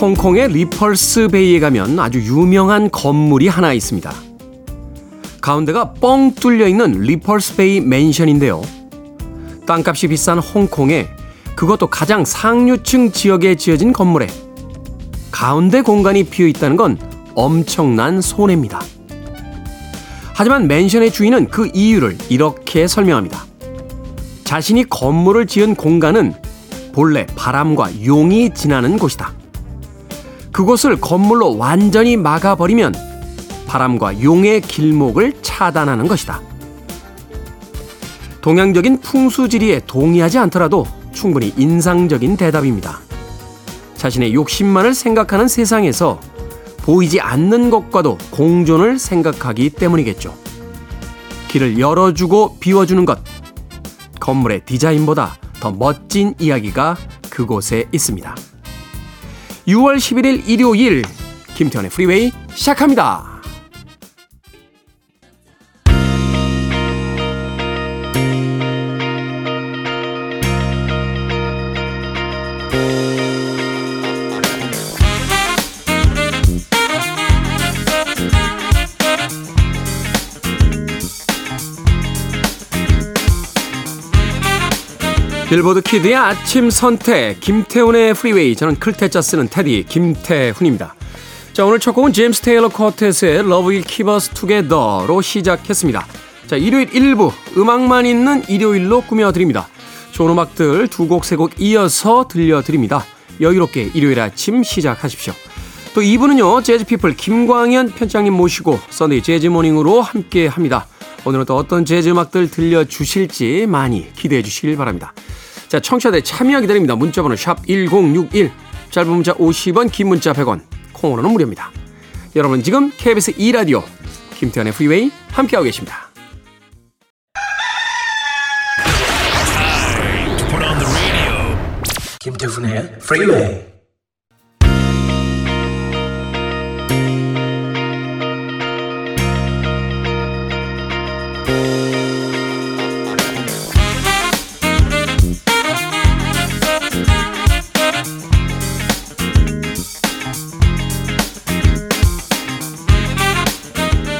홍콩의 리펄스 베이에 가면 아주 유명한 건물이 하나 있습니다. 가운데가 뻥 뚫려 있는 리펄스 베이 맨션인데요. 땅값이 비싼 홍콩에 그것도 가장 상류층 지역에 지어진 건물에 가운데 공간이 비어있다는 건 엄청난 손해입니다. 하지만 맨션의 주인은 그 이유를 이렇게 설명합니다. 자신이 건물을 지은 공간은 본래 바람과 용이 지나는 곳이다. 그곳을 건물로 완전히 막아버리면 바람과 용의 길목을 차단하는 것이다. 동양적인 풍수지리에 동의하지 않더라도 충분히 인상적인 대답입니다. 자신의 욕심만을 생각하는 세상에서 보이지 않는 것과도 공존을 생각하기 때문이겠죠. 길을 열어주고 비워주는 것, 건물의 디자인보다 더 멋진 이야기가 그곳에 있습니다. 6월 11일 일요일, 김태현의 프리웨이 시작합니다. 빌보드 키드의 아침 선택, 김태훈의 프리웨이. 저는 클테짜 쓰는 테디 김태훈입니다. 자, 오늘 첫 곡은 제임스 테일러 쿼텟의 Love Will Keep Us Together로 시작했습니다. 자, 일요일 1부, 음악만 있는 일요일로 꾸며드립니다. 좋은 음악들 두 곡, 세 곡 이어서 들려드립니다. 여유롭게 일요일 아침 시작하십시오. 또 2부는요, 재즈피플 김광현 편장님 모시고 썬데이 재즈모닝으로 함께합니다. 오늘은 또 어떤 재즈 음악들 들려주실지 많이 기대해 주시길 바랍니다. 자, 청취자들 참여 기다립니다. 문자번호 샵1061, 짧은 문자 50원, 긴 문자 100원, 콩으로는 무료입니다. 여러분 지금 KBS 2라디오 김태현의 프리웨이 함께하고 계십니다. 김태훈의 프리웨이.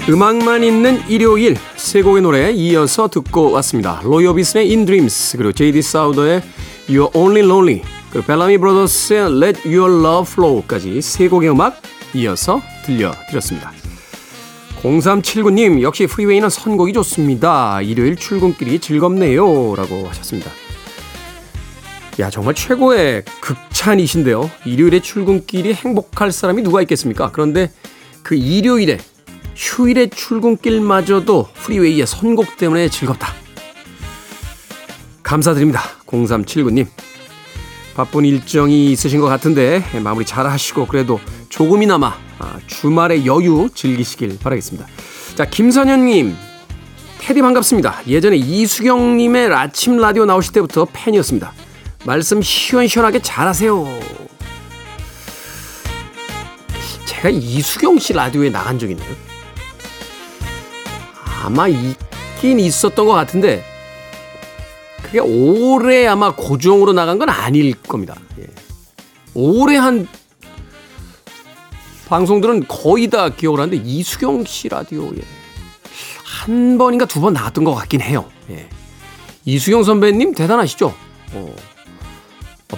음악만 있는 일요일, 세 곡의 노래 이어서 듣고 왔습니다. 로이 오비슨의 In Dreams, 그리고 제이디 사우더의 You're Only Lonely, 그리고 벨라미 브로더스의 Let Your Love Flow까지 세 곡의 음악 이어서 들려드렸습니다. 0379님, 역시 프리웨이는 선곡이 좋습니다. 일요일 출근길이 즐겁네요 라고 하셨습니다. 야, 정말 최고의 극찬이신데요. 일요일에 출근길이 행복할 사람이 누가 있겠습니까? 그런데 그 일요일에, 휴일의 출근길마저도 프리웨이의 선곡 때문에 즐겁다. 감사드립니다. 0379님. 바쁜 일정이 있으신 것 같은데 마무리 잘 하시고 그래도 조금이나마 주말의 여유 즐기시길 바라겠습니다. 자, 김선현님. 테디 반갑습니다. 예전에 이수경님의 아침 라디오 나오실 때부터 팬이었습니다. 말씀 시원시원하게 잘하세요. 제가 이수경 씨 라디오에 나간 적이 있나요? 아마 있긴 있었던 것 같은데 그게 올해 아마 고정으로 나간 건 아닐 겁니다. 예. 올해 한 방송들은 거의 다 기억을 하는데 이수경 씨 라디오에 한 번인가 두 번 나왔던 것 같긴 해요. 예. 이수경 선배님 대단하시죠?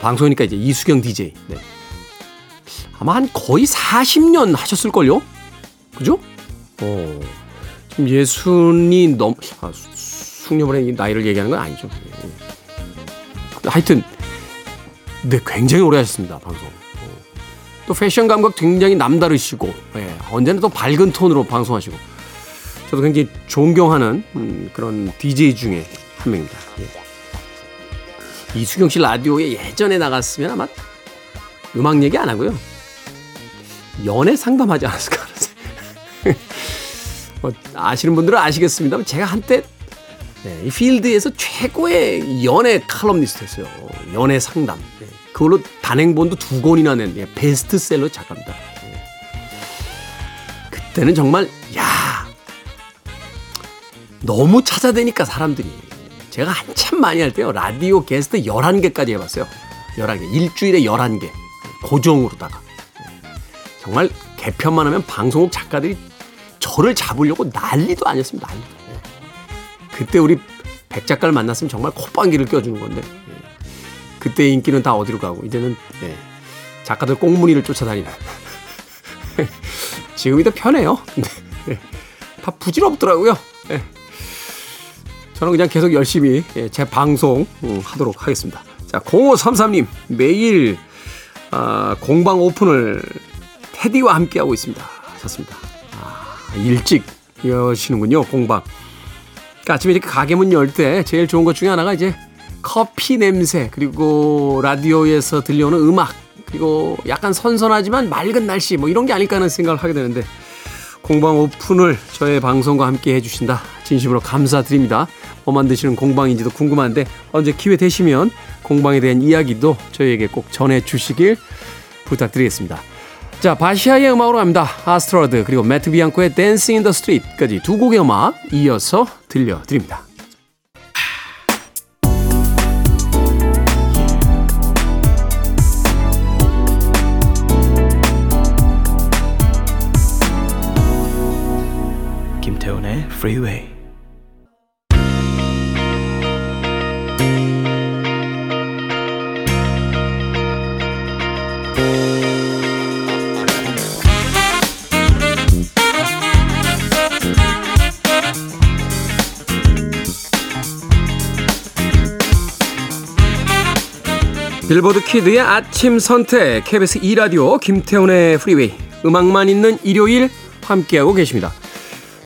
방송이니까 이제 이수경 DJ. 네. 아마 한 거의 40년 하셨을걸요? 그죠? 예순이 넘, 숙녀분의 나이를 얘기하는 건 아니죠. 하여튼, 네, 굉장히 오래 하셨습니다, 방송. 또 패션 감각 굉장히 남다르시고, 예, 언제나 또 밝은 톤으로 방송하시고, 저도 굉장히 존경하는 그런 DJ 중에 한 명입니다. 예. 이수경 씨 라디오에 예전에 나갔으면 아마 음악 얘기 안 하고요. 연애 상담하지 않았을까 하는 생각. 아시는 분들은 아시겠습니다만 제가 한때 이 필드에서 최고의 연애 칼럼니스트였어요. 연애 상담. 그걸로 단행본도 2권이나 낸 베스트셀러 작가입니다. 그때는 정말 너무 찾아대니까 사람들이. 제가 한참 많이 할 때요. 라디오 게스트 11개까지 해봤어요. 11개. 일주일에 11개. 고정으로다가. 정말 개편만 하면 방송국 작가들이 저를 잡으려고 난리도 아니었습니다. 난리. 그때 우리 백 작가를 만났으면 정말 콧방귀를 껴주는 건데 그때 인기는 다 어디로 가고 이제는 작가들 꽁무니를 쫓아다니는. 지금이 더 편해요. 다 부질없더라고요. 저는 그냥 계속 열심히 제 방송 하도록 하겠습니다. 자, 0533님 매일 공방 오픈을 테디와 함께하고 있습니다. 좋습니다. 일찍 여시는군요, 공방. 그러니까 아침에 이렇게 가게 문 열 때 제일 좋은 것 중에 하나가 이제 커피 냄새, 그리고 라디오에서 들려오는 음악, 그리고 약간 선선하지만 맑은 날씨 뭐 이런 게 아닐까 하는 생각을 하게 되는데 공방 오픈을 저의 방송과 함께 해주신다. 진심으로 감사드립니다. 뭐 만드시는 공방인지도 궁금한데 언제 기회 되시면 공방에 대한 이야기도 저희에게 꼭 전해주시길 부탁드리겠습니다. 자, 바시아의 음악으로 갑니다. 아스트로드 그리고 매트 비앙코의 댄싱 인 더 스트리트까지 두 곡의 음악 이어서 들려드립니다. 김태훈의 프리웨이. 빌보드 키드의 아침 선택 KBS 2라디오 김태훈의 프리웨이 음악만 있는 일요일 함께하고 계십니다.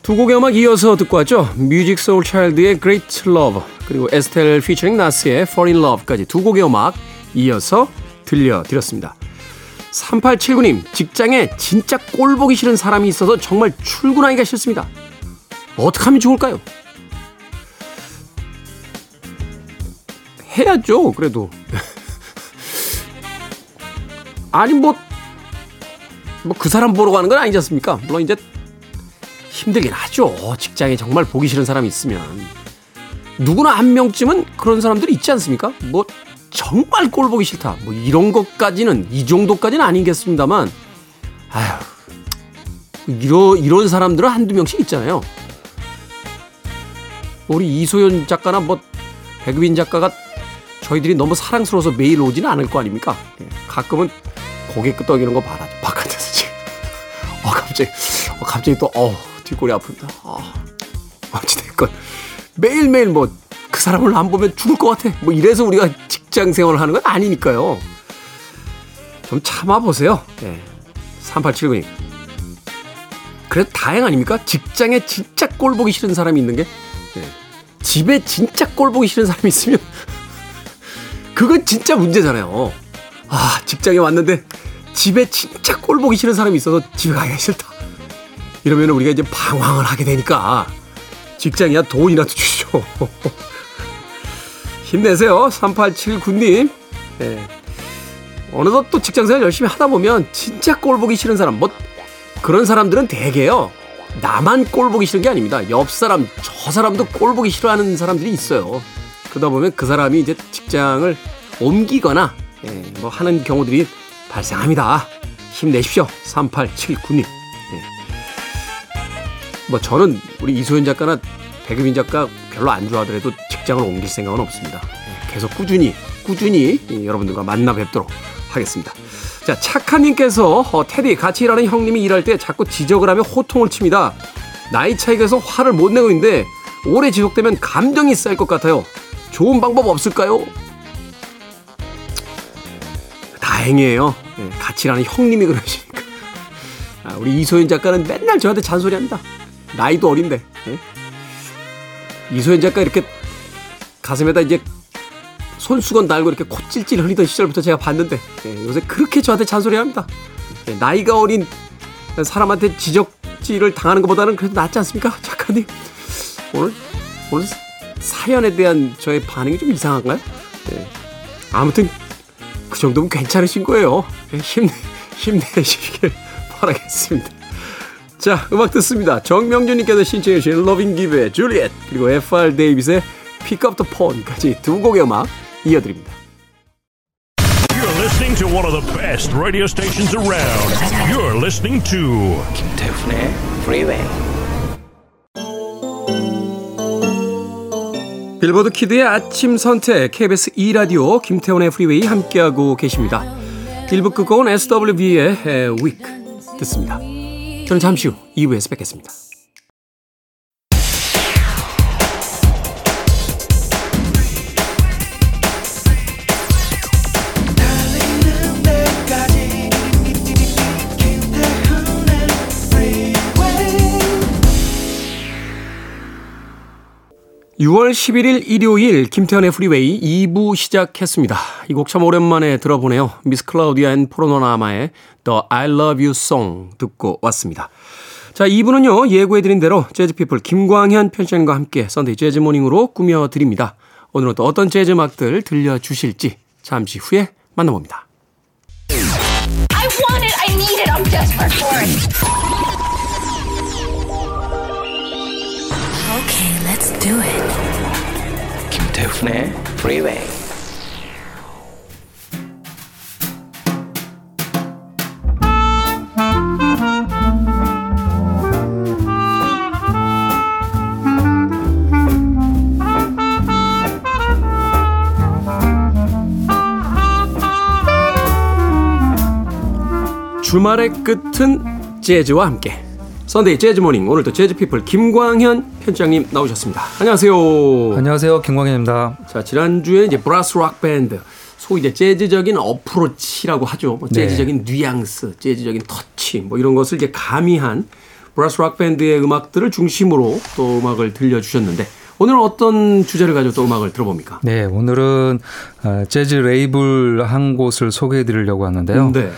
두 곡의 음악 이어서 듣고 왔죠. 뮤직 소울 차일드의 Great Love 그리고 에스텔 피처링 나스의 Fall in Love까지 두 곡의 음악 이어서 들려드렸습니다. 3879님 직장에 진짜 꼴보기 싫은 사람이 있어서 정말 출근하기가 싫습니다. 어떻게 하면 좋을까요? 해야죠 그래도. 아니 뭐 그 사람 보러 가는 건 아니지 않습니까? 물론 이제 힘들긴 하죠. 직장에 정말 보기 싫은 사람이 있으면 누구나 한 명쯤은 그런 사람들이 있지 않습니까? 뭐 정말 꼴 보기 싫다 뭐 이런 것까지는 이 정도까지는 아니겠습니다만 아휴 이런 사람들은 한두 명씩 있잖아요. 우리 이소연 작가나 뭐 백유빈 작가가 저희들이 너무 사랑스러워서 매일 오지는 않을 거 아닙니까? 가끔은 고개 끄덕이는 거 봐라. 바깥에서 지금. 갑자기 또 뒷골이 아픕니다. 어찌됐건 매일매일 뭐 그 사람을 안 보면 죽을 것 같아. 뭐 이래서 우리가 직장 생활을 하는 건 아니니까요. 좀 참아보세요. 3879님. 그래도 다행 아닙니까? 직장에 진짜 꼴보기 싫은 사람이 있는 게. 집에 진짜 꼴보기 싫은 사람이 있으면 그건 진짜 문제잖아요. 아, 직장에 왔는데 집에 진짜 꼴보기 싫은 사람이 있어서 집에 가기가 싫다. 이러면 우리가 이제 방황을 하게 되니까 직장이야 돈이라도 주시죠. 힘내세요. 3879님. 어느덧 또 직장생활 열심히 하다 보면 진짜 꼴보기 싫은 사람, 뭐 그런 사람들은 대개요. 나만 꼴보기 싫은 게 아닙니다. 옆 사람, 저 사람도 꼴보기 싫어하는 사람들이 있어요. 그러다 보면 그 사람이 이제 직장을 옮기거나 뭐 하는 경우들이 발생합니다. 힘내십시오. 3879님. 뭐 저는 우리 이소연 작가나 백유빈 작가 별로 안 좋아하더라도 직장을 옮길 생각은 없습니다. 계속 꾸준히 여러분들과 만나 뵙도록 하겠습니다. 자, 착한님께서 테디 같이 일하는 형님이 일할 때 자꾸 지적을 하며 호통을 칩니다. 나이 차이가 있어서 화를 못 내고 있는데 오래 지속되면 감정이 쌓일 것 같아요. 좋은 방법 없을까요? 다행이에요. 같이 일하는 형님이 그러시니까. 우리 이소연 작가는 맨날 저한테 잔소리합니다. 나이도 어린데. 이소연 작가 이렇게 가슴에다 이제 손수건 달고 이렇게 콧찔찔 흘리던 시절부터 제가 봤는데 요새 그렇게 저한테 잔소리합니다. 나이가 어린 사람한테 지적질을 당하는 것보다는 그래도 낫지 않습니까? 작가님. 오늘 사연에 대한 저의 반응이 좀 이상한가요? 아무튼 그 정도면 괜찮으신 거예요. 힘내시길 바라겠습니다. 자, 음악 듣습니다. 정명준님께서 신청해 주신 러빙 기브의 줄리엣 그리고 F.R. 데이빗의 Pick Up the Phone까지 두 곡의 음악 이어드립니다. listening to one of the best radio stations around. You're listening to 김태훈의 프리웨이. 빌보드 키드의 아침 선택 KBS 2 라디오 김태훈의 프리웨이 함께하고 계십니다. 1부 끝곡은 SWB의 Week 듣습니다. 저는 잠시 후 2부에서 뵙겠습니다. (목소리) 6월 11일 일요일 김태현의 프리웨이 2부 시작했습니다. 이 곡 참 오랜만에 들어보네요. 미스 클라우디아 앤 포르노나마의 The I Love You Song 듣고 왔습니다. 자, 2부는요 예고해드린 대로 재즈피플 김광현 편집장과 함께 썬데이 재즈모닝으로 꾸며드립니다. 오늘은 또 어떤 재즈 음악들 들려주실지 잠시 후에 만나봅니다. I want it, I need it, I'm desperate for it. Okay, let's do it. 김태훈의 Freeway. 주말의 끝은 재즈와 함께. 선데이 재즈 모닝, 오늘도 재즈 피플 김광현 편집장님 나오셨습니다. 안녕하세요. 안녕하세요. 김광현입니다. 자, 지난주에 이제 브라스 록 밴드, 소위 이제 재즈적인 어프로치라고 하죠. 뭐 재즈적인 뉘앙스, 재즈적인 터치, 뭐 이런 것을 이제 가미한 브라스 록 밴드의 음악들을 중심으로 또 음악을 들려주셨는데, 오늘은 어떤 주제를 가지고 또 음악을 들어봅니까? 네, 오늘은 재즈 레이블 한 곳을 소개해드리려고 하는데요. 네.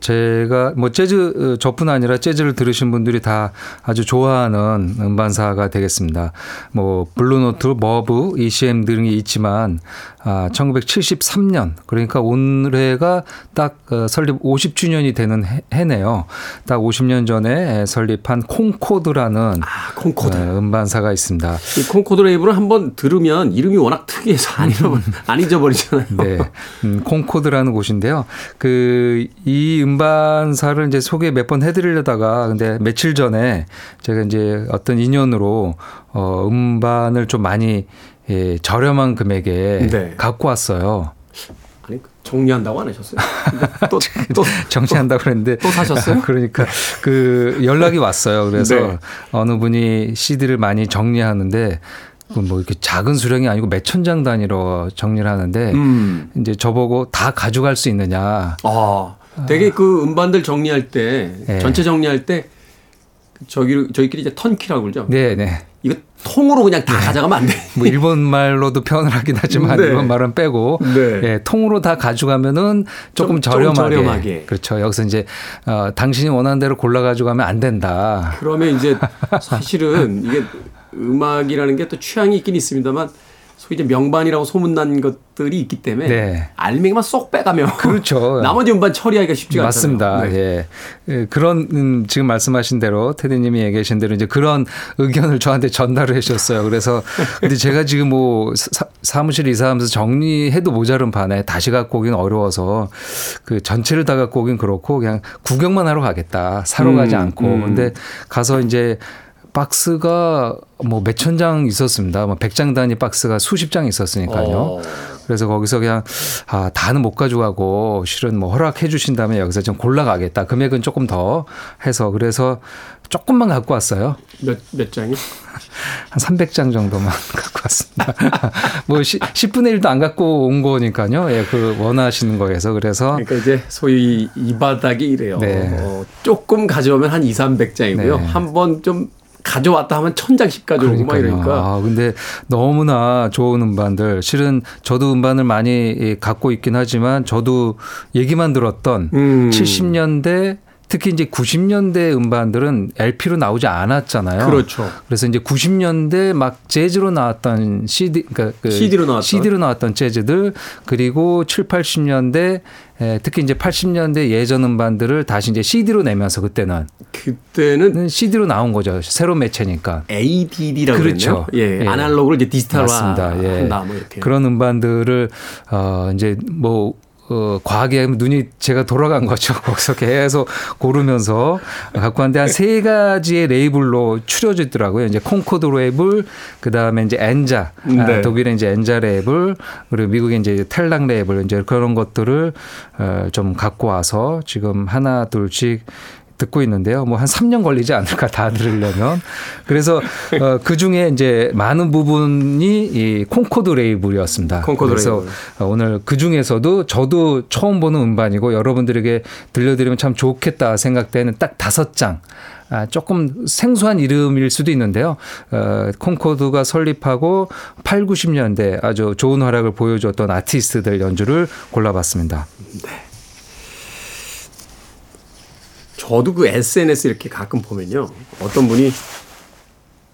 제가 뭐 재즈 저뿐 아니라 재즈를 들으신 분들이 다 아주 좋아하는 음반사가 되겠습니다. 뭐 블루노트, 머브, ECM 등이 있지만 1973년, 그러니까 올해가 딱 설립 50주년이 되는 해네요. 딱 50년 전에 설립한 콩코드라는 콩코드. 음반사가 있습니다. 콩코드 레이블을 한번 들으면 이름이 워낙 특이해서 안 잊어버리잖아요. 네, 콩코드라는 곳인데요. 이 음반사를 이제 소개 몇 번 해드리려다가 근데 며칠 전에 제가 이제 어떤 인연으로 음반을 좀 많이 저렴한 금액에 갖고 왔어요. 아니, 정리한다고 안 하셨어요? 또 정리한다고 그랬는데 또 사셨어요? 그러니까 연락이 왔어요. 그래서 네. 어느 분이 CD를 많이 정리하는데 뭐 이렇게 작은 수량이 아니고 몇천 장 단위로 정리를 하는데 이제 저보고 다 가져갈 수 있느냐. 되게 음반들 정리할 때 네. 전체 정리할 때 저희끼리 이제 턴키라고 그러죠. 네, 네. 이거 통으로 그냥 다 가져가면 안 돼. 뭐 일본 말로도 표현을 하긴 하지만 네. 일본 말은 빼고 네. 예, 통으로 다 가져가면은 조금 저렴하게. 그렇죠. 여기서 이제 당신이 원하는 대로 골라 가져가면 안 된다. 그러면 이제 사실은 이게 음악이라는 게 또 취향이 있긴 있습니다만 소위 이제 명반이라고 소문난 것들이 있기 때문에 네. 알맹이만 쏙 빼가면 그렇죠. 나머지 음반 처리하기가 쉽지가 않습니다. 맞습니다. 네. 예. 그런 지금 말씀하신 대로 테디님이 얘기하신 대로 이제 그런 의견을 저한테 전달을 해주셨어요. 그래서 근데 제가 지금 뭐 사무실 이사하면서 정리해도 모자른 반에 다시 갖고 오긴 어려워서 전체를 다 갖고 오긴 그렇고 그냥 구경만 하러 가겠다. 사러 가지 않고 근데 가서 이제 박스가 뭐 몇천 장 있었습니다. 뭐 100장 단위 박스가 수십 장 있었으니까요. 그래서 거기서 그냥 다는 못 가져가고 실은 뭐 허락해 주신다면 여기서 좀 골라가겠다. 금액은 조금 더 해서 그래서 조금만 갖고 왔어요. 몇 장이요? 한 300장 정도만 갖고 왔습니다. 뭐 10분의 1도 안 갖고 온 거니까요. 예, 원하시는 거에서 그래서. 그러니까 이제 소위 이 바닥이 이래요. 네. 조금 가져오면 한 2, 300장이고요. 네. 한번 좀 가져왔다 하면 1000장씩 가져오고 막 이러니까. 근데 너무나 좋은 음반들. 실은 저도 음반을 많이 갖고 있긴 하지만 저도 얘기만 들었던 70년대 특히 이제 90년대 음반들은 LP로 나오지 않았잖아요. 그렇죠. 그래서 이제 90년대 막 재즈로 나왔던 CD로 나왔던 재즈들 그리고 7, 80년대 특히 이제 80년대 예전 음반들을 다시 이제 CD로 내면서 그때는 CD로 나온 거죠. 새로운 매체니까. ADD라고 그랬죠. 그렇죠. 예. 아날로그를 이제 디지털화 한다. 예. 뭐 이렇게. 그런 음반들을 이제 뭐 과하게 하면 눈이 제가 돌아간 거죠. 거기서 계속 고르면서 갖고 왔는데 한 세 가지의 레이블로 추려져 있더라고요. 이제 콩코드 레이블, 그 다음에 이제 엔자, 네. 독일의 이제 엔자 레이블, 그리고 미국의 이제 텔락 레이블, 이제 그런 것들을 좀 갖고 와서 지금 하나 둘씩 듣고 있는데요. 뭐 한 3년 걸리지 않을까 다 들으려면. 그래서 그 중에 이제 많은 부분이 이 콩코드 레이블이었습니다. 콩코드 그래서 레이블. 오늘 그 중에서도 저도 처음 보는 음반이고 여러분들에게 들려드리면 참 좋겠다 생각되는 딱 5장. 조금 생소한 이름일 수도 있는데요. 콩코드가 설립하고 8, 90년대 아주 좋은 활약을 보여줬던 아티스트들 연주를 골라봤습니다. 네. 저도 그 SNS 이렇게 가끔 보면요. 어떤 분이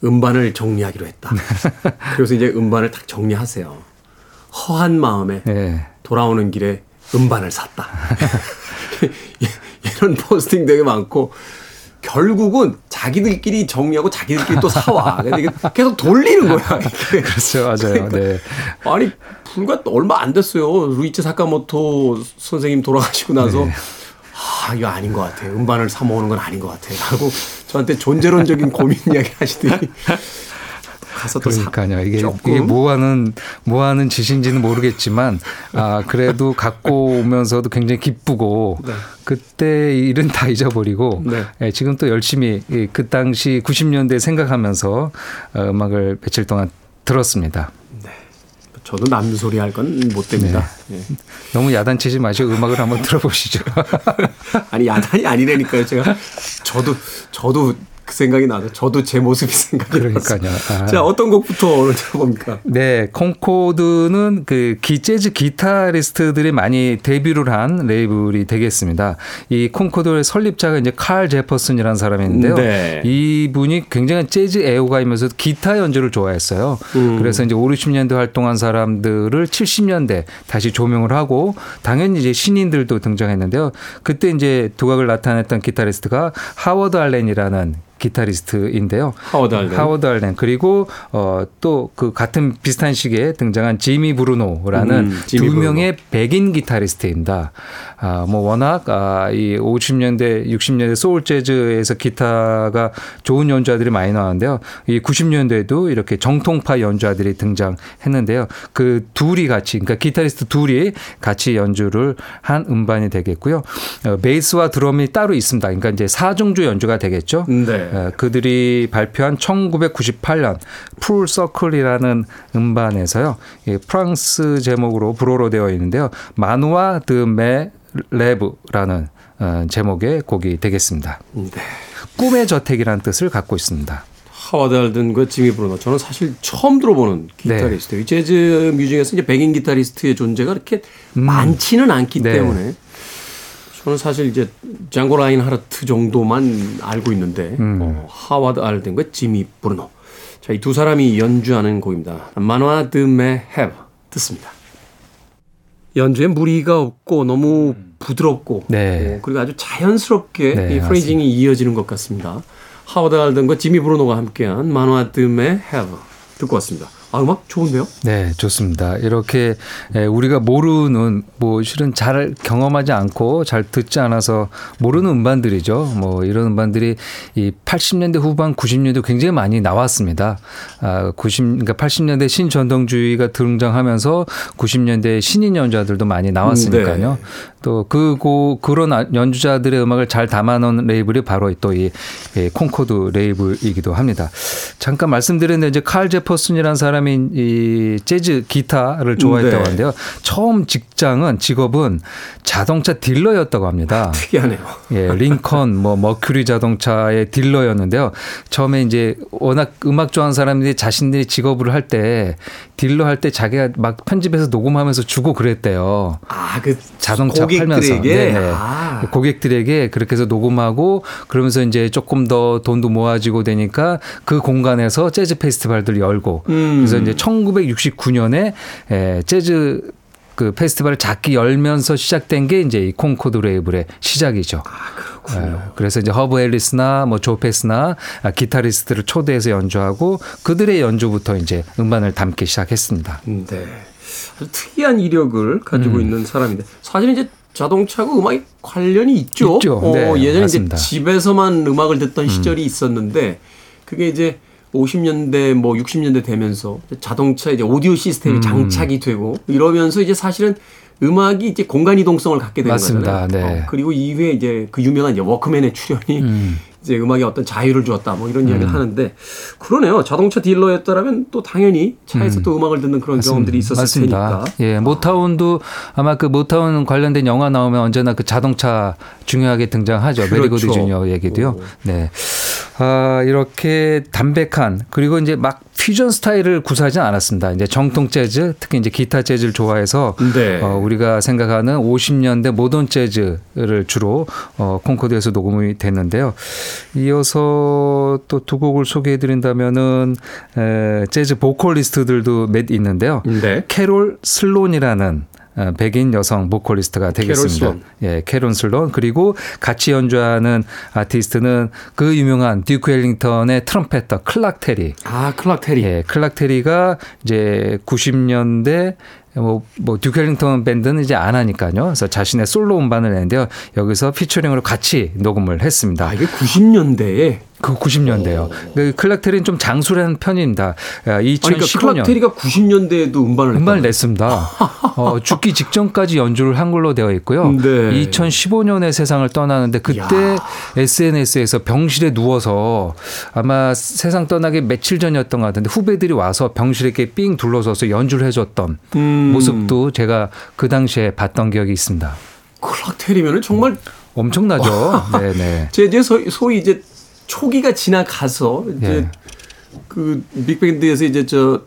음반을 정리하기로 했다. 그래서 이제 음반을 딱 정리하세요. 허한 마음에 네. 돌아오는 길에 음반을 샀다. 이런 포스팅 되게 많고 결국은 자기들끼리 정리하고 자기들끼리 또 사와. 계속 돌리는 거야. 그렇죠. 맞아요. 그러니까. 네. 아니 불과 얼마 안 됐어요. 루이치 사카모토 선생님 돌아가시고 나서 네. 아, 이거 아닌 것 같아. 음반을 사 모으는 건 아닌 것 같아. 라고 저한테 존재론적인 고민 이야기 하시더니 가서 또 그러니까요. 이게 뭐 하는 짓인지는 모르겠지만 그래도 갖고 오면서도 굉장히 기쁘고 네. 그때 일은 다 잊어버리고 네. 예, 지금 또 열심히 그 당시 90년대 생각하면서 음악을 며칠 동안 들었습니다. 저도 남소리 할 건 못 됩니다. 네. 네. 너무 야단치지 마시고 음악을 한번 들어보시죠. 아니 야단이 아니라니까요. 제가 저도 그 생각이 나서 저도 제 모습이 생각이 그러니까요. 아. 자 어떤 곡부터 오늘 들어봅니까? 네, 콩코드는 그 재즈 기타리스트들이 많이 데뷔를 한 레이블이 되겠습니다. 이 콩코드의 설립자가 이제 칼 제퍼슨이라는 사람인데요. 네. 이분이 굉장히 재즈 애호가이면서도 기타 연주를 좋아했어요. 그래서 이제 50년대 활동한 사람들을 70년대 다시 조명을 하고 당연히 이제 신인들도 등장했는데요. 그때 이제 두각을 나타냈던 기타리스트가 하워드 알렌이라는 기타리스트인데요. 하워드 알렌. 그리고 또 그 같은 비슷한 시기에 등장한 지미 브루노라는 두 명의 백인 기타리스트입니다. 뭐 워낙 이 50년대, 60년대 소울 재즈에서 기타가 좋은 연주자들이 많이 나왔는데요. 이 90년대에도 이렇게 정통파 연주자들이 등장했는데요. 그 둘이 같이, 그러니까 기타리스트 둘이 같이 연주를 한 음반이 되겠고요. 베이스와 드럼이 따로 있습니다. 그러니까 이제 4중주 연주가 되겠죠. 네. 그들이 발표한 1998년 풀 서클이라는 음반에서요. 프랑스 제목으로 불어로 되어 있는데요. 마누아 드 메 레브라는 제목의 곡이 되겠습니다. 네. 꿈의 저택이라는 뜻을 갖고 있습니다. 하워드 알든과 지미 브루노. 저는 사실 처음 들어보는 기타리스트예요. 네. 재즈 뮤직에서 이제 백인 기타리스트의 존재가 이렇게 많지는 않기 네. 때문에 저는 사실 이제 장고 라인하르트 정도만 알고 있는데 하워드 알든과 지미 브루노. 자, 이 두 사람이 연주하는 곡입니다. 마누아 드 메 헤브 듣습니다. 연주에 무리가 없고 너무 부드럽고 네. 그리고 아주 자연스럽게 네, 이 프레이징이 이어지는 것 같습니다. 하워드 알든과 지미 브루노가 함께한 마누아 드 메 헤브 듣고 왔습니다. 아, 음악 좋은데요? 네, 좋습니다. 이렇게 우리가 모르는, 뭐 실은 잘 경험하지 않고 잘 듣지 않아서 모르는 음반들이죠. 뭐 이런 음반들이 이 80년대 후반, 90년대 굉장히 많이 나왔습니다. 그러니까 80년대 신전통주의가 등장하면서 90년대 신인 연주자들도 많이 나왔으니까요. 네. 또 그런 연주자들의 음악을 잘 담아놓은 레이블이 바로 또 이 콩코드 레이블이기도 합니다. 잠깐 말씀드렸는데 이제 칼 제퍼슨이라는 사람이 이 재즈 기타를 좋아했다고 하는데요. 네. 처음 직업은 자동차 딜러였다고 합니다. 특이하네요. 예, 링컨, 머큐리 자동차의 딜러였는데요. 처음에 이제 워낙 음악 좋아하는 사람들이 자신들이 직업을 할 때 딜러 할 때 자기가 막 편집해서 녹음하면서 주고 그랬대요. 아, 그 자동차 팔면서 고객들에게 그렇게 해서 녹음하고 그러면서 이제 조금 더 돈도 모아지고 되니까 그 공간에서 재즈 페스티벌들 열고 그래서 이제 1969년에 재즈 그 페스티벌을 작게 열면서 시작된 게 이제 이 콩코드 레이블의 시작이죠. 아, 그렇군요. 그래서 이제 허브 앨리스나 조 패스나 기타리스트를 초대해서 연주하고 그들의 연주부터 이제 음반을 담기 시작했습니다. 네. 아주 특이한 이력을 가지고 있는 사람인데 사실 이제 자동차하고 음악이 관련이 있죠. 네, 예전에 이제 집에서만 음악을 듣던 시절이 있었는데 그게 이제 50년대 뭐 60년대 되면서 자동차 이제 오디오 시스템이 장착이 되고 이러면서 이제 사실은 음악이 이제 공간 이동성을 갖게 되는 거잖아요. 네. 그리고 이후에 이제 그 유명한 이제 워크맨의 출현이 이제 음악에 어떤 자유를 주었다 뭐 이런 이야기를 하는데 그러네요. 자동차 딜러였더라면 또 당연히 차에서 또 음악을 듣는 그런 경험들이 있었을 테니까. 예, 모타운도 아마 그 모타운 관련된 영화 나오면 언제나 그 자동차 중요하게 등장하죠. 그렇죠. 메리고드 주니어 얘기도요. 오. 네. 아, 이렇게 담백한 그리고 이제 막 퓨전 스타일을 구사하진 않았습니다. 이제 정통 재즈, 특히 이제 기타 재즈를 좋아해서 네. 우리가 생각하는 50년대 모던 재즈를 주로 콩코드에서 녹음이 됐는데요. 이어서 또 두 곡을 소개해드린다면은 재즈 보컬리스트들도 몇 있는데요. 네. 캐롤 슬론이라는 백인 여성 보컬리스트가 되겠습니다. 예, 캐롤 슬론. 그리고 같이 연주하는 아티스트는 그 유명한 듀크 엘링턴의 트럼펫터 클락 테리. 아, 클락 테리. 예, 클락 테리가 이제 90년대 뭐 듀크 앨링턴 밴드는 이제 안 하니까요. 그래서 자신의 솔로 음반을 냈는데요. 여기서 피처링으로 같이 녹음을 했습니다. 아, 이게 90년대에? 그 90년대요. 그 클락 테리는 좀 장수라는 편입니다. 2015년. 그러니까 클락 테리가 90년대에도 음반을 냈습니다. 죽기 직전까지 연주를 한 걸로 되어 있고요. 네. 2015년에 세상을 떠나는데 그때 야. SNS에서 병실에 누워서 아마 세상 떠나기 며칠 전이었던 것 같은데 후배들이 와서 병실에 이렇게 삥 둘러서서 연주를 해줬던 모습도 제가 그 당시에 봤던 기억이 있습니다. 클락 테리면은 정말 엄청나죠. 네네. 제 소위 이제 초기가 지나가서 이제 네. 그 빅밴드에서 이제 저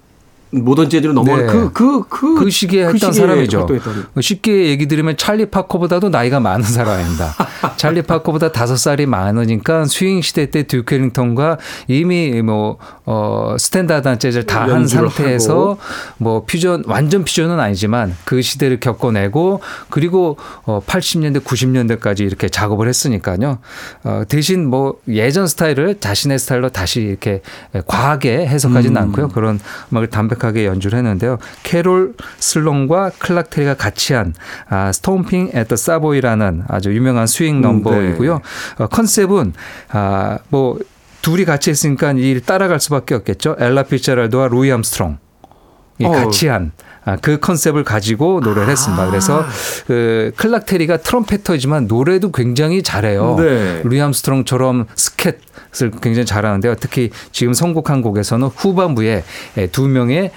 모던 재즈로 넘어가는 그 시기에 했던 사람이죠. 활동했던. 쉽게 얘기 드리면 찰리 파커보다도 나이가 많은 사람입니다. 찰리 파커보다 5살이 많으니까 스윙 시대 때 듀크 앨링턴과 이미 뭐 스탠다드한 재즈를 다 한 상태에서 하고. 뭐 퓨전 완전 퓨전은 아니지만 그 시대를 겪어내고 그리고 80년대 90년대까지 이렇게 작업을 했으니까요. 대신 뭐 예전 스타일을 자신의 스타일로 다시 이렇게 과하게 해석하지는 않고요. 그런 음악을 담백 하게 연주를 했는데요. 캐롤 슬론과 클락 테리가 같이 한 스톰핑 앳 더 사보이라는 아주 유명한 스윙 넘버이고요. 네. 컨셉은 뭐 둘이 같이 했으니까 이를 따라갈 수밖에 없겠죠. 엘라 피츠제럴드와 루이 암스트롱이 같이 한 그 컨셉을 가지고 노래를 했습니다. 그래서 그 클락 테리가 트럼펫터이지만 노래도 굉장히 잘해요. 네. 루이 암스트롱처럼 스캣을 굉장히 잘하는데요. 특히 지금 선곡한 곡에서는 후반부에 두 명의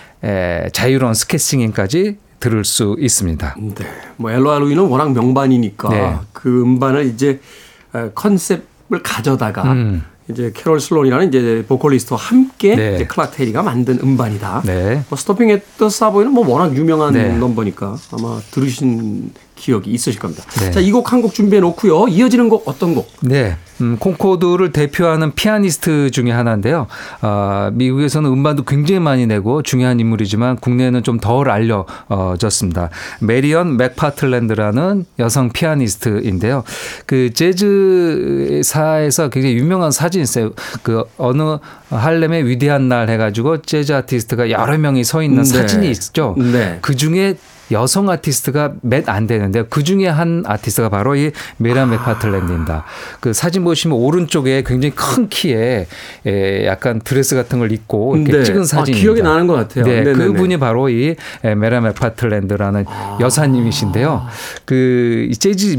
자유로운 스캣싱잉까지 들을 수 있습니다. 네. 뭐 엘로와 루이는 워낙 명반이니까 네. 그 음반을 이제 컨셉을 가져다가 이제 캐롤 슬론이라는 이제 보컬리스트와 함께 네. 이제 클락 테리가 만든 음반이다. 네. 뭐 스톰핑 앳 더 사보이는 뭐 워낙 유명한 네. 넘버니까 아마 들으신 기억이 있으실 겁니다. 네. 자, 이 곡 한 곡 준비해 놓고요. 이어지는 곡 어떤 곡? 네. 콩코드를 대표하는 피아니스트 중에 하나인데요. 미국에서는 음반도 굉장히 많이 내고 중요한 인물이지만 국내에는 좀 덜 알려졌습니다. 메리언 맥파틀랜드라는 여성 피아니스트인데요. 그 재즈사에서 굉장히 유명한 사진이 있어요. 그 어느 할렘의 위대한 날 해가지고 재즈 아티스트가 여러 명이 서 있는 사진이 있죠. 네. 그 중에 여성 아티스트가 몇 안 되는데요. 그 중에 한 아티스트가 바로 이 메리안 맥파틀랜드입니다. 그 사진 보시면 오른쪽에 굉장히 큰 키에 약간 드레스 같은 걸 입고 이렇게 네. 찍은 사진입니다. 기억이 나는 것 같아요. 네, 그분이 바로 이 메리안 맥파틀랜드라는 여사님이신데요. 그 재즈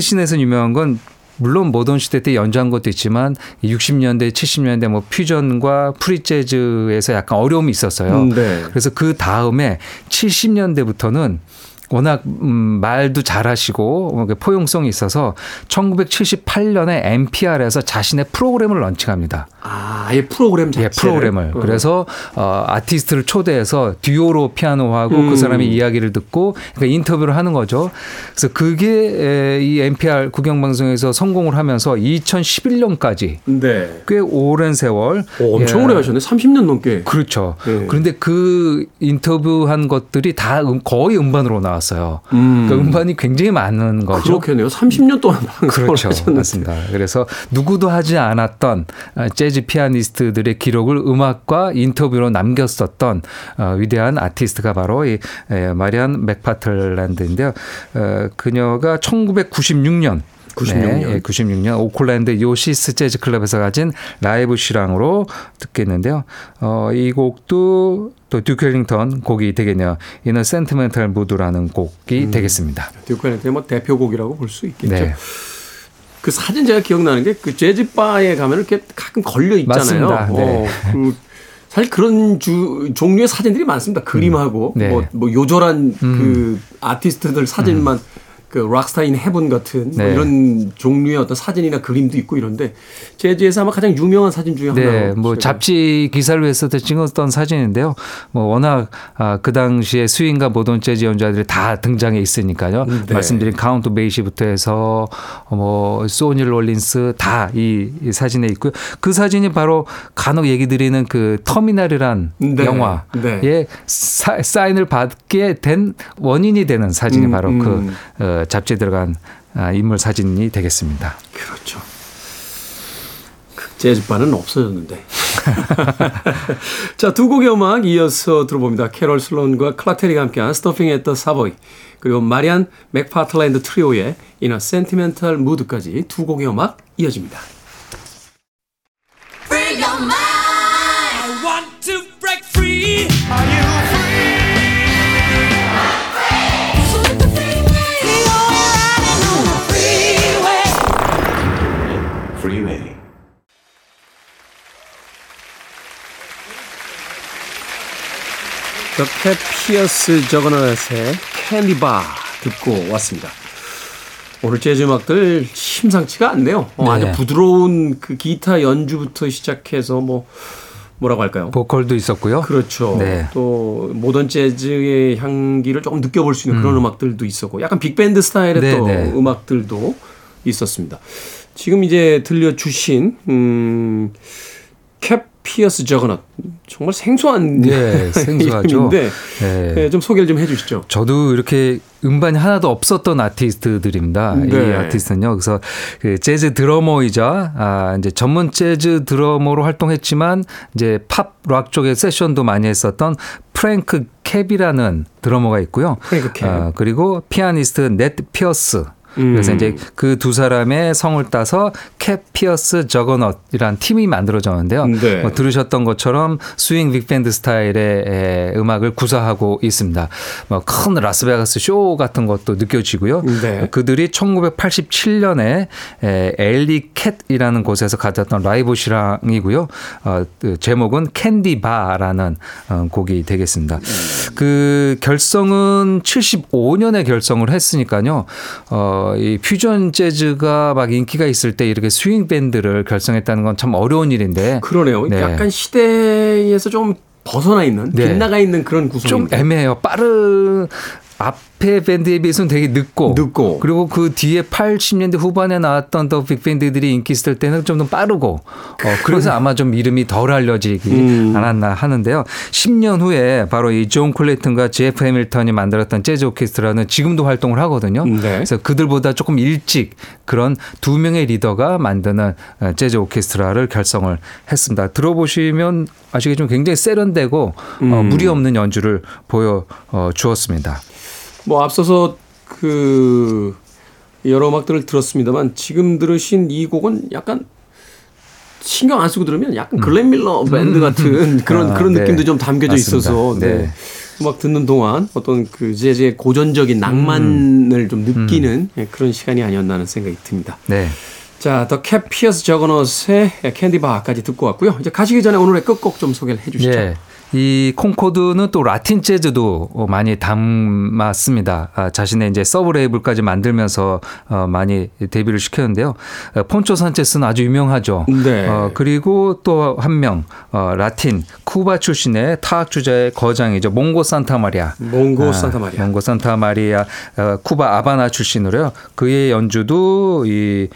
씬에서 유명한 건 물론 모던 시대 때 연주한 것도 있지만 60년대, 70년대 뭐 퓨전과 프리 재즈에서 약간 어려움이 있었어요. 네. 그래서 그 다음에 70년대부터는 워낙 말도 잘하시고 포용성이 있어서 1978년에 NPR에서 자신의 프로그램을 런칭합니다. 아, 예, 프로그램 자체를. 예, 프로그램을. 그래서 아티스트를 초대해서 듀오로 피아노하고 그 사람의 이야기를 듣고 그러니까 인터뷰를 하는 거죠. 그래서 그게 이 NPR 국영방송에서 성공을 하면서 2011년까지 네. 꽤 오랜 세월. 오, 엄청 오래 하셨네. 30년 넘게. 그렇죠. 네. 그런데 그 인터뷰한 것들이 다 거의 음반으로 나왔어요. 나왔어요. 그러니까 음반이 굉장히 많은 거죠. 그렇겠네요. 30년 동안 많은 그렇죠. 맞습니다. 그래서 누구도 하지 않았던 재즈 피아니스트들의 기록을 음악과 인터뷰로 남겼었던 위대한 아티스트가 바로 이 마리안 맥파틀랜드인데요. 그녀가 1996년 96년 오클랜드 요시스 재즈 클럽에서 가진 라이브 실황으로 듣겠는데요. 이 곡도 또 듀크 엘링턴 곡이 되겠네요. 이는 센티멘탈 무드라는 곡이 되겠습니다. 듀크 엘링턴의 뭐 대표곡이라고 볼 수 있겠죠. 네. 그 사진 제가 기억나는 게 그 재즈 바에 가면 이렇게 가끔 걸려 있잖아요. 맞습니다. 네. 사실 그런 종류의 사진들이 많습니다. 그림하고 네. 뭐 요절한 그 아티스트들 사진만. 그 락스타인 헤븐 같은 네. 뭐 이런 종류의 어떤 사진이나 그림도 있고 이런데 재즈에서 아마 가장 유명한 사진 중에 하나로 네, 뭐 잡지 기사를 했을 때 찍었던 사진인데요. 뭐 워낙 그 당시에 스윙과 모던 재즈 연주자들이 다 등장해 있으니까요. 네. 말씀드린 카운트 베이시부터 해서 뭐 소니 롤린스 다 이 사진에 있고요. 그 사진이 바로 간혹 얘기 드리는 그 터미널이란 네. 영화에 네. 사인을 받게 된 원인이 되는 사진이 바로 그 잡지에 들어간 인물 사진이 되겠습니다. 그렇죠. 재즈바는 없어졌는데. 자, 두 곡의 음악 이어서 들어봅니다. 캐롤 슬론과 클락 테리가 함께한 Stomping at the Savoy 그리고 마리안 맥파틀랜드 트리오의 In a Sentimental Mood까지 두 곡의 음악 이어집니다. Free your mind. I want to break free. Are you free? 넷 피어스 저거넛의 캔디바 듣고 왔습니다. 오늘 재즈 음악들 심상치가 않네요. 아주 부드러운 그 기타 연주부터 시작해서 뭐라고 할까요? 보컬도 있었고요. 그렇죠. 네. 또 모던 재즈의 향기를 조금 느껴볼 수 있는 그런 음악들도 있었고 약간 빅밴드 스타일의 네, 또 네. 음악들도 있었습니다. 지금 이제 들려주신 캡 피어스 저거넛 정말 생소한 네, 이름인데 네. 네, 좀 소개를 좀 해 주시죠. 저도 이렇게 음반이 하나도 없었던 아티스트들입니다. 네. 이 아티스트는요. 그래서 그 재즈 드러머이자 이제 전문 재즈 드러머로 활동했지만 이제 팝 락 쪽의 세션도 많이 했었던 프랭크 캡이라는 드러머가 있고요. 프랭크 캡. 그리고 피아니스트 넷 피어스. 그래서 이제 그 두 사람의 성을 따서 캡 피어스 저거넛이란 팀이 만들어졌는데요. 네. 들으셨던 것처럼 스윙 빅밴드 스타일의 음악을 구사하고 있습니다. 큰 라스베가스 쇼 같은 것도 느껴지고요. 네. 그들이 1987년에 엘리 캣이라는 곳에서 가졌던 라이브 실황이고요. 제목은 캔디바라는 곡이 되겠습니다. 그 결성은 75년에 결성을 했으니까요. 이 퓨전 재즈가 막 인기가 있을 때 이렇게 스윙 밴드를 결성했다는 건 참 어려운 일인데. 그러네요. 네. 약간 시대에서 좀 벗어나 있는, 네. 빗나가 있는 그런 구성. 좀 애매해요. 빠른 앞에 밴드에 비해서는 되게 늦고. 그리고 그 뒤에 80년대 후반에 나왔던 더 빅밴드들이 인기 있을 때는 좀 더 빠르고 그래서 아마 좀 이름이 덜 알려지지 않았나 하는데요. 10년 후에 바로 이 존 클레이튼과 제프 해밀턴이 만들었던 재즈 오케스트라는 지금도 활동을 하거든요. 네. 그래서 그들보다 조금 일찍 그런 두 명의 리더가 만드는 재즈 오케스트라를 결성을 했습니다. 들어보시면 아시겠지만 굉장히 세련되고 무리 없는 연주를 보여주었습니다. 앞서서 그 여러 음악들을 들었습니다만 지금 들으신 이 곡은 약간 신경 안 쓰고 들으면 약간 글렌 밀러 밴드 같은 그런 네. 느낌도 좀 담겨져 맞습니다. 있어서 네. 네. 음악 듣는 동안 어떤 그 재즈의 고전적인 낭만을 좀 느끼는 그런 시간이 아니었나 하는 생각이 듭니다. 네. 자, 더 캡 피어스 저거넛의 캔디바까지 듣고 왔고요. 이제 가시기 전에 오늘의 끝곡 좀 소개를 해 주시죠. 네. 이 콩코드는 또 라틴 재즈도 많이 담았습니다. 자신의 이제 서브레이블까지 만들면서 많이 데뷔를 시켰는데요. 폰초 산체스는 아주 유명하죠. 네. 그리고 또 한 명 라틴 쿠바 출신의 타악 주자의 거장이죠. 몽고 산타마리아 쿠바 아바나 출신으로요. 그의 연주도 이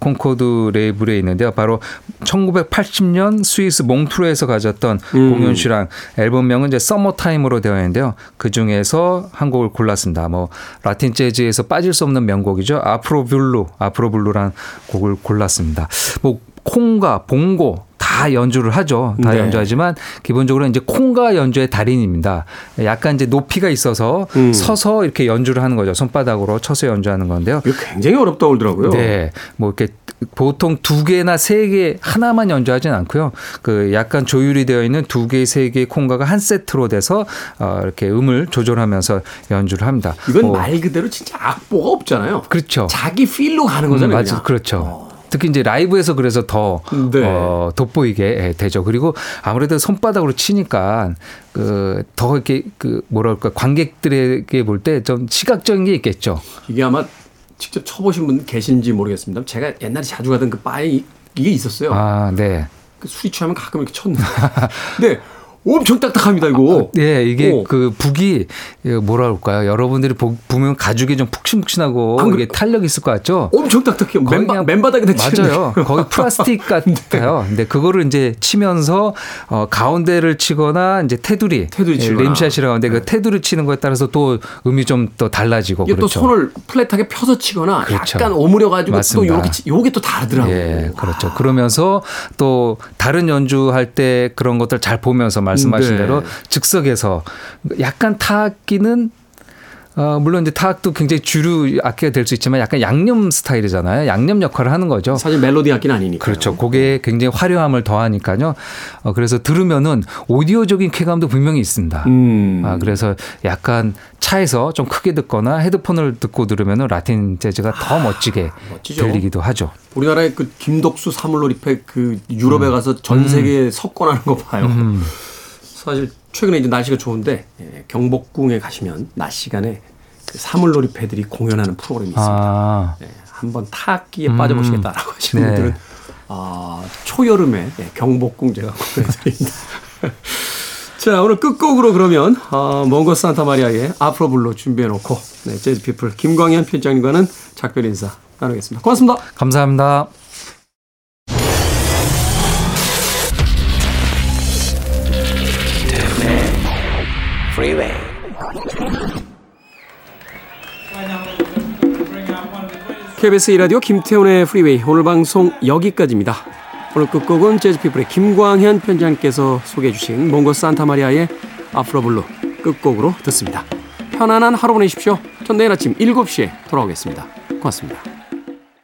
콩코드 레이블에 있는데요. 바로 1980년 스위스 몽트루에서 가졌던 공연실랑 앨범명은 이제 서머타임으로 되어 있는데요. 그중에서 한 곡을 골랐습니다. 뭐 라틴 재즈에서 빠질 수 없는 명곡이죠. 아프로 블루, 아프로 블루란 곡을 골랐습니다. 뭐 콩과 봉고 다 연주를 하죠. 다 네. 연주하지만 기본적으로 이제 콩가 연주의 달인입니다. 약간 이제 높이가 있어서 서서 이렇게 연주를 하는 거죠. 손바닥으로 쳐서 연주하는 건데요. 이거 굉장히 어렵다고 그러더라고요. 네. 뭐 이렇게 보통 두 개나 세 개 하나만 연주하진 않고요. 그 약간 조율이 되어 있는 두 개, 세 개의 콩가가 한 세트로 돼서 이렇게 음을 조절하면서 연주를 합니다. 이건 말 그대로 진짜 악보가 없잖아요. 그렇죠. 자기 필로 가는 거잖아요. 맞아요. 그렇죠. 특히 이제 라이브에서 그래서 더 네. 돋보이게 되죠. 그리고 아무래도 손바닥으로 치니까 그 더 이렇게 그 뭐랄까 관객들에게 볼 때 좀 시각적인 게 있겠죠. 이게 아마 직접 쳐보신 분 계신지 모르겠습니다. 제가 옛날에 자주 가던 그 바에 이게 있었어요. 아, 네. 그 술이 취하면 가끔 이렇게 쳤는데. 네. 엄청 딱딱합니다, 이거. 네, 이게 그 북이 뭐라 그럴까요? 여러분들이 보면 가죽이 좀 푹신푹신하고 이게 탄력이 있을 것 같죠? 엄청 딱딱해요. 맨바닥에 치는 맞아요. 거의 플라스틱 같아요. 네. 근데 그거를 이제 치면서 가운데를 치거나 이제 테두리 치거나. 림샷이라고 하는데 네. 그 테두리 치는 거에 따라서 또 음이 좀 더 달라지고 그렇죠. 또 손을 플랫하게 펴서 치거나 그렇죠. 약간 오므려 가지고 또 요게 또 다르더라고요. 예, 그렇죠. 와. 그러면서 또 다른 연주할 때 그런 것들 잘 보면서 말씀하신 네. 대로 즉석에서 약간 타악기는 물론 이제 타악도 굉장히 주류 악기가 될 수 있지만 약간 양념 스타일이잖아요. 양념 역할을 하는 거죠. 사실 멜로디 악기는 아니니까요. 그렇죠. 곡에 굉장히 화려함을 더하니까요. 그래서 들으면은 오디오적인 쾌감도 분명히 있습니다. 그래서 약간 차에서 좀 크게 듣거나 헤드폰을 듣고 들으면은 라틴 재즈가 더 멋지게 멋지죠. 들리기도 하죠. 우리나라의 그 김덕수 사물놀이패 그 유럽에 가서 전 세계에 석권하는 거 봐요. 사실 최근에 이제 날씨가 좋은데 경복궁에 가시면 낮 시간에 그 사물놀이 패들이 공연하는 프로그램이 있습니다. 네, 한번 타악기에 빠져보시겠다라고 하시는 네. 분들은 초여름에 경복궁 제가 공연드립니다. 자, 오늘 끝곡으로 그러면 몽고 산타마리아의 아프로 블루 준비해놓고 네, 재즈피플 김광현 편집장님과는 작별 인사 나누겠습니다. 고맙습니다. 감사합니다. Freeway. KBS 2라디오 김태훈의 프리웨이 오늘 방송 여기까지입니다. 오늘 끝곡은 재즈피플의 김광현 편장께서 소개해 주신 몽고 산타마리아의 아프로 블루 끝곡으로 듣습니다. 편안한 하루 보내십시오. 전 내일 아침 7시에 돌아오겠습니다. 고맙습니다.